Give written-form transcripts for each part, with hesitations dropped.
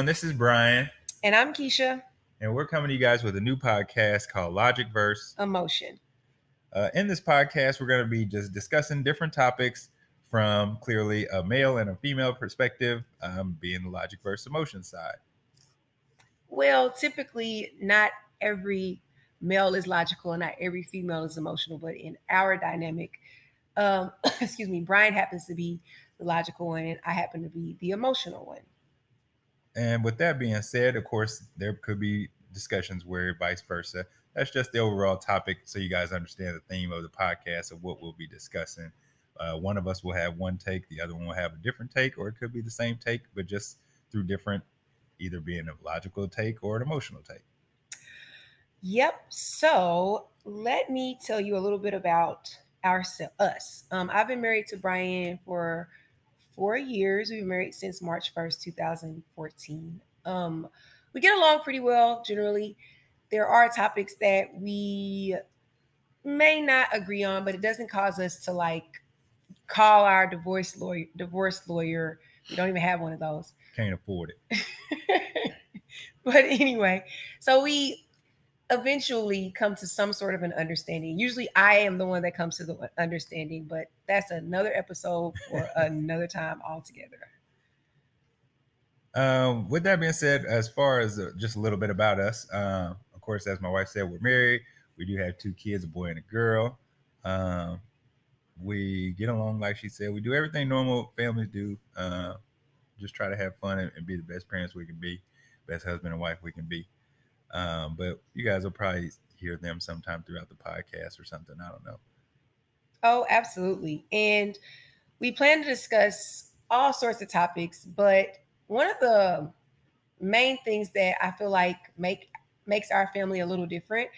everyone. This is Brian. And I'm Keisha. And we're coming to you guys with a new podcast called Logic Verse Emotion. In this podcast, we're going to be just discussing different topics from clearly a male and a female perspective, being the Logic Verse Emotion side. Well, typically not every male is logical and not every female is emotional, but in our dynamic, Brian happens to be the logical one and I happen to be the emotional one. And with that being said, of course, there could be discussions where vice versa. That's just the overall topic. So you guys understand the theme of the podcast of what we'll be discussing. One of us will have one take, the other one will have a different take, or it could be the same take, but just through different, either being a logical take or an emotional take. Yep. So let me tell you a little bit about us. I've been married to Brian for 4 years. We've been married since March 1st, 2014. We get along pretty well. Generally, there are topics that we may not agree on, but it doesn't cause us to call our divorce lawyer. We don't even have one of those. Can't afford it. But anyway, so we eventually come to some sort of an understanding. Usually I am the one that comes to the understanding, but that's another episode for another time altogether. With that being said, as far as just a little bit about us, of course, as my wife said, we're married. We do have 2 kids, a boy and a girl. We get along, like she said. We do everything normal families do. Just try to have fun and be the best parents we can be, best husband and wife we can be. But you guys will probably hear them sometime throughout the podcast or something. I don't know. Oh, absolutely. And we plan to discuss all sorts of topics, but one of the main things that I feel like makes our family a little different.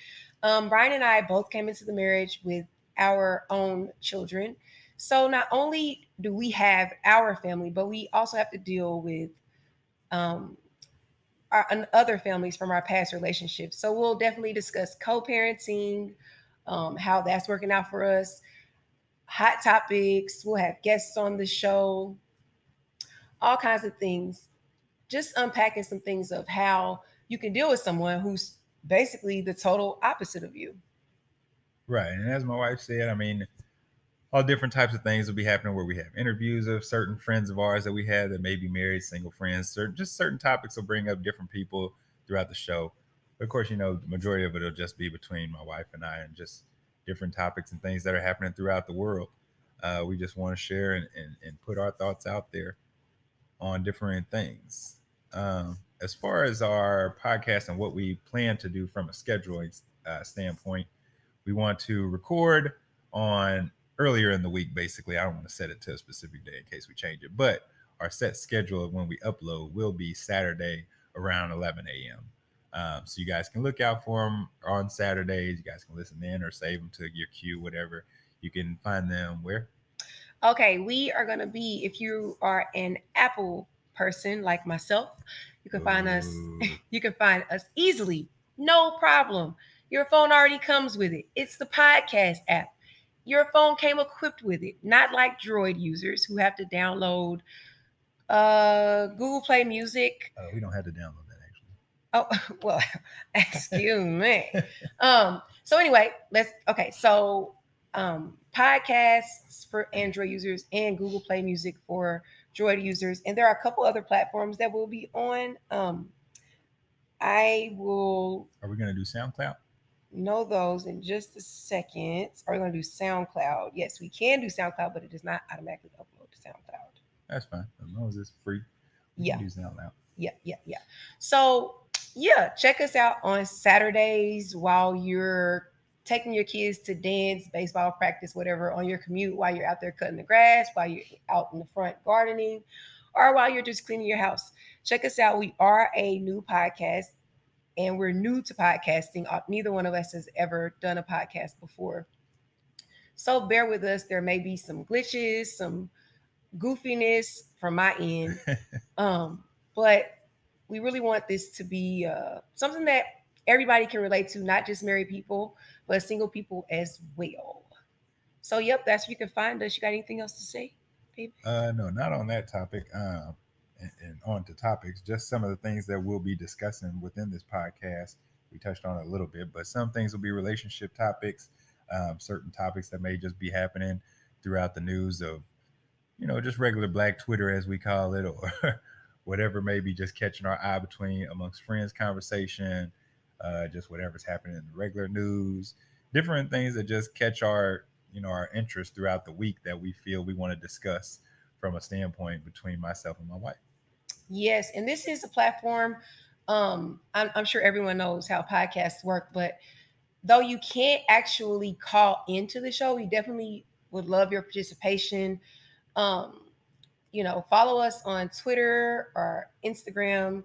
Brian and I both came into the marriage with our own children. So not only do we have our family, but we also have to deal with, other families from our past relationships. So we'll definitely discuss co-parenting, how that's working out for us, hot topics. We'll have guests on the show, all kinds of things, just unpacking some things of how you can deal with someone who's basically the total opposite of you. Right. And as my wife said, I mean, all different types of things will be happening where we have interviews of certain friends of ours that we have that may be married, single friends, certain topics will bring up different people throughout the show. But of course, you know, the majority of it will just be between my wife and I and just different topics and things that are happening throughout the world. We just want to share and put our thoughts out there on different things. As far as our podcast and what we plan to do from a scheduling standpoint, we want to record on earlier in the week. Basically, I don't want to set it to a specific day in case we change it, but our set schedule of when we upload will be Saturday around 11 a.m. So you guys can look out for them on Saturdays. You guys can listen in or save them to your queue, whatever. You can find them where? Okay, we are going to be, if you are an Apple person like myself, you can find us. You can find us easily. No problem. Your phone already comes with it. It's the podcast app. Your phone came equipped with it, not like Droid users who have to download Google Play Music. We don't have to download that, actually. Oh, well, excuse me. So anyway, podcasts for Android users and Google Play Music for Droid users. And there are a couple other platforms that we'll be on. Are we going to do SoundCloud? Know those in just a second. Are we going to do SoundCloud? Yes, we can do SoundCloud, but it does not automatically upload to SoundCloud. That's fine. As long as it's free. Yeah. Use SoundCloud. Yeah. So yeah, check us out on Saturdays while you're taking your kids to dance, baseball practice, whatever, on your commute, while you're out there cutting the grass, while you're out in the front gardening, or while you're just cleaning your house. Check us out. We are a new podcast. And we're new to podcasting. Neither one of us has ever done a podcast before. So bear with us. There may be some glitches, some goofiness from my end. But we really want this to be something that everybody can relate to, not just married people, but single people as well. So, yep, that's where you can find us. You got anything else to say, baby? No, not on that topic. and onto topics, just some of the things that we'll be discussing within this podcast. We touched on it a little bit, but some things will be relationship topics, certain topics that may just be happening throughout the news of, you know, just regular Black Twitter, as we call it, or whatever may be just catching our eye between amongst friends conversation, just whatever's happening in the regular news, different things that just catch our, you know, our interest throughout the week that we feel we want to discuss from a standpoint between myself and my wife. Yes. And this is a platform. I'm sure everyone knows how podcasts work, but though you can't actually call into the show, we definitely would love your participation. You know, follow us on Twitter or Instagram.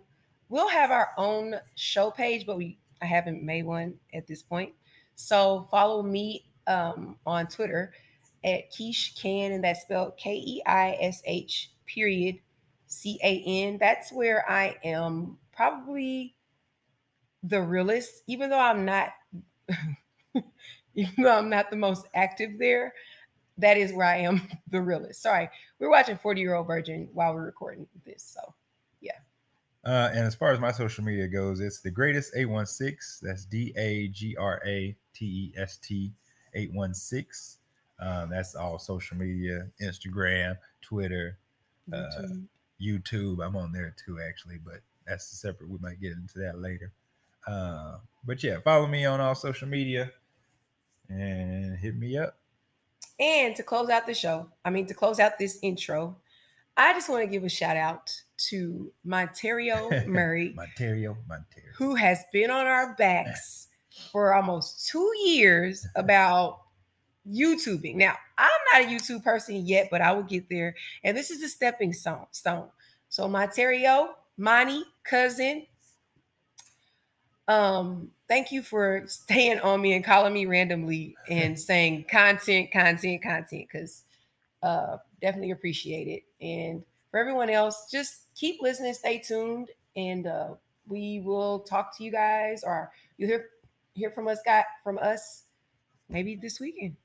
We'll have our own show page, but I haven't made one at this point. So follow me on Twitter at Keish Can, and that's spelled Keish .Can. That's where I am probably the realest, even though I'm not, the most active there. That is where I am the realest. Sorry, we're watching 40-Year-Old Virgin while we're recording this. So, yeah. And as far as my social media goes, it's The Greatest 816. That's DAGRATEST 816. That's all social media, Instagram, Twitter, YouTube. I'm on there too, actually, but that's separate. We might get into that later. But yeah, follow me on all social media and hit me up. And to close out the show, to close out this intro, I just want to give a shout out to Monterio Murray, who has been on our backs for almost 2 years about YouTubing. Now, I'm not a YouTube person yet, but I will get there. And this is a stepping stone. So Monterio, Monty, cousin, thank you for staying on me and calling me randomly and saying content, because definitely appreciate it. And for everyone else, just keep listening, stay tuned, and we will talk to you guys, or you'll hear from us maybe this weekend.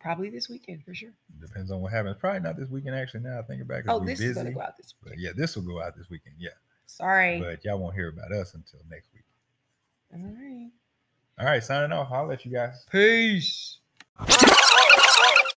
Probably this weekend for sure. Depends on what happens. Probably not this weekend, actually, now I think about it. Oh, this is going to go out this weekend. But yeah, this will go out this weekend, yeah. Sorry. But y'all won't hear about us until next week. All right. Signing off. I'll let you guys. Peace.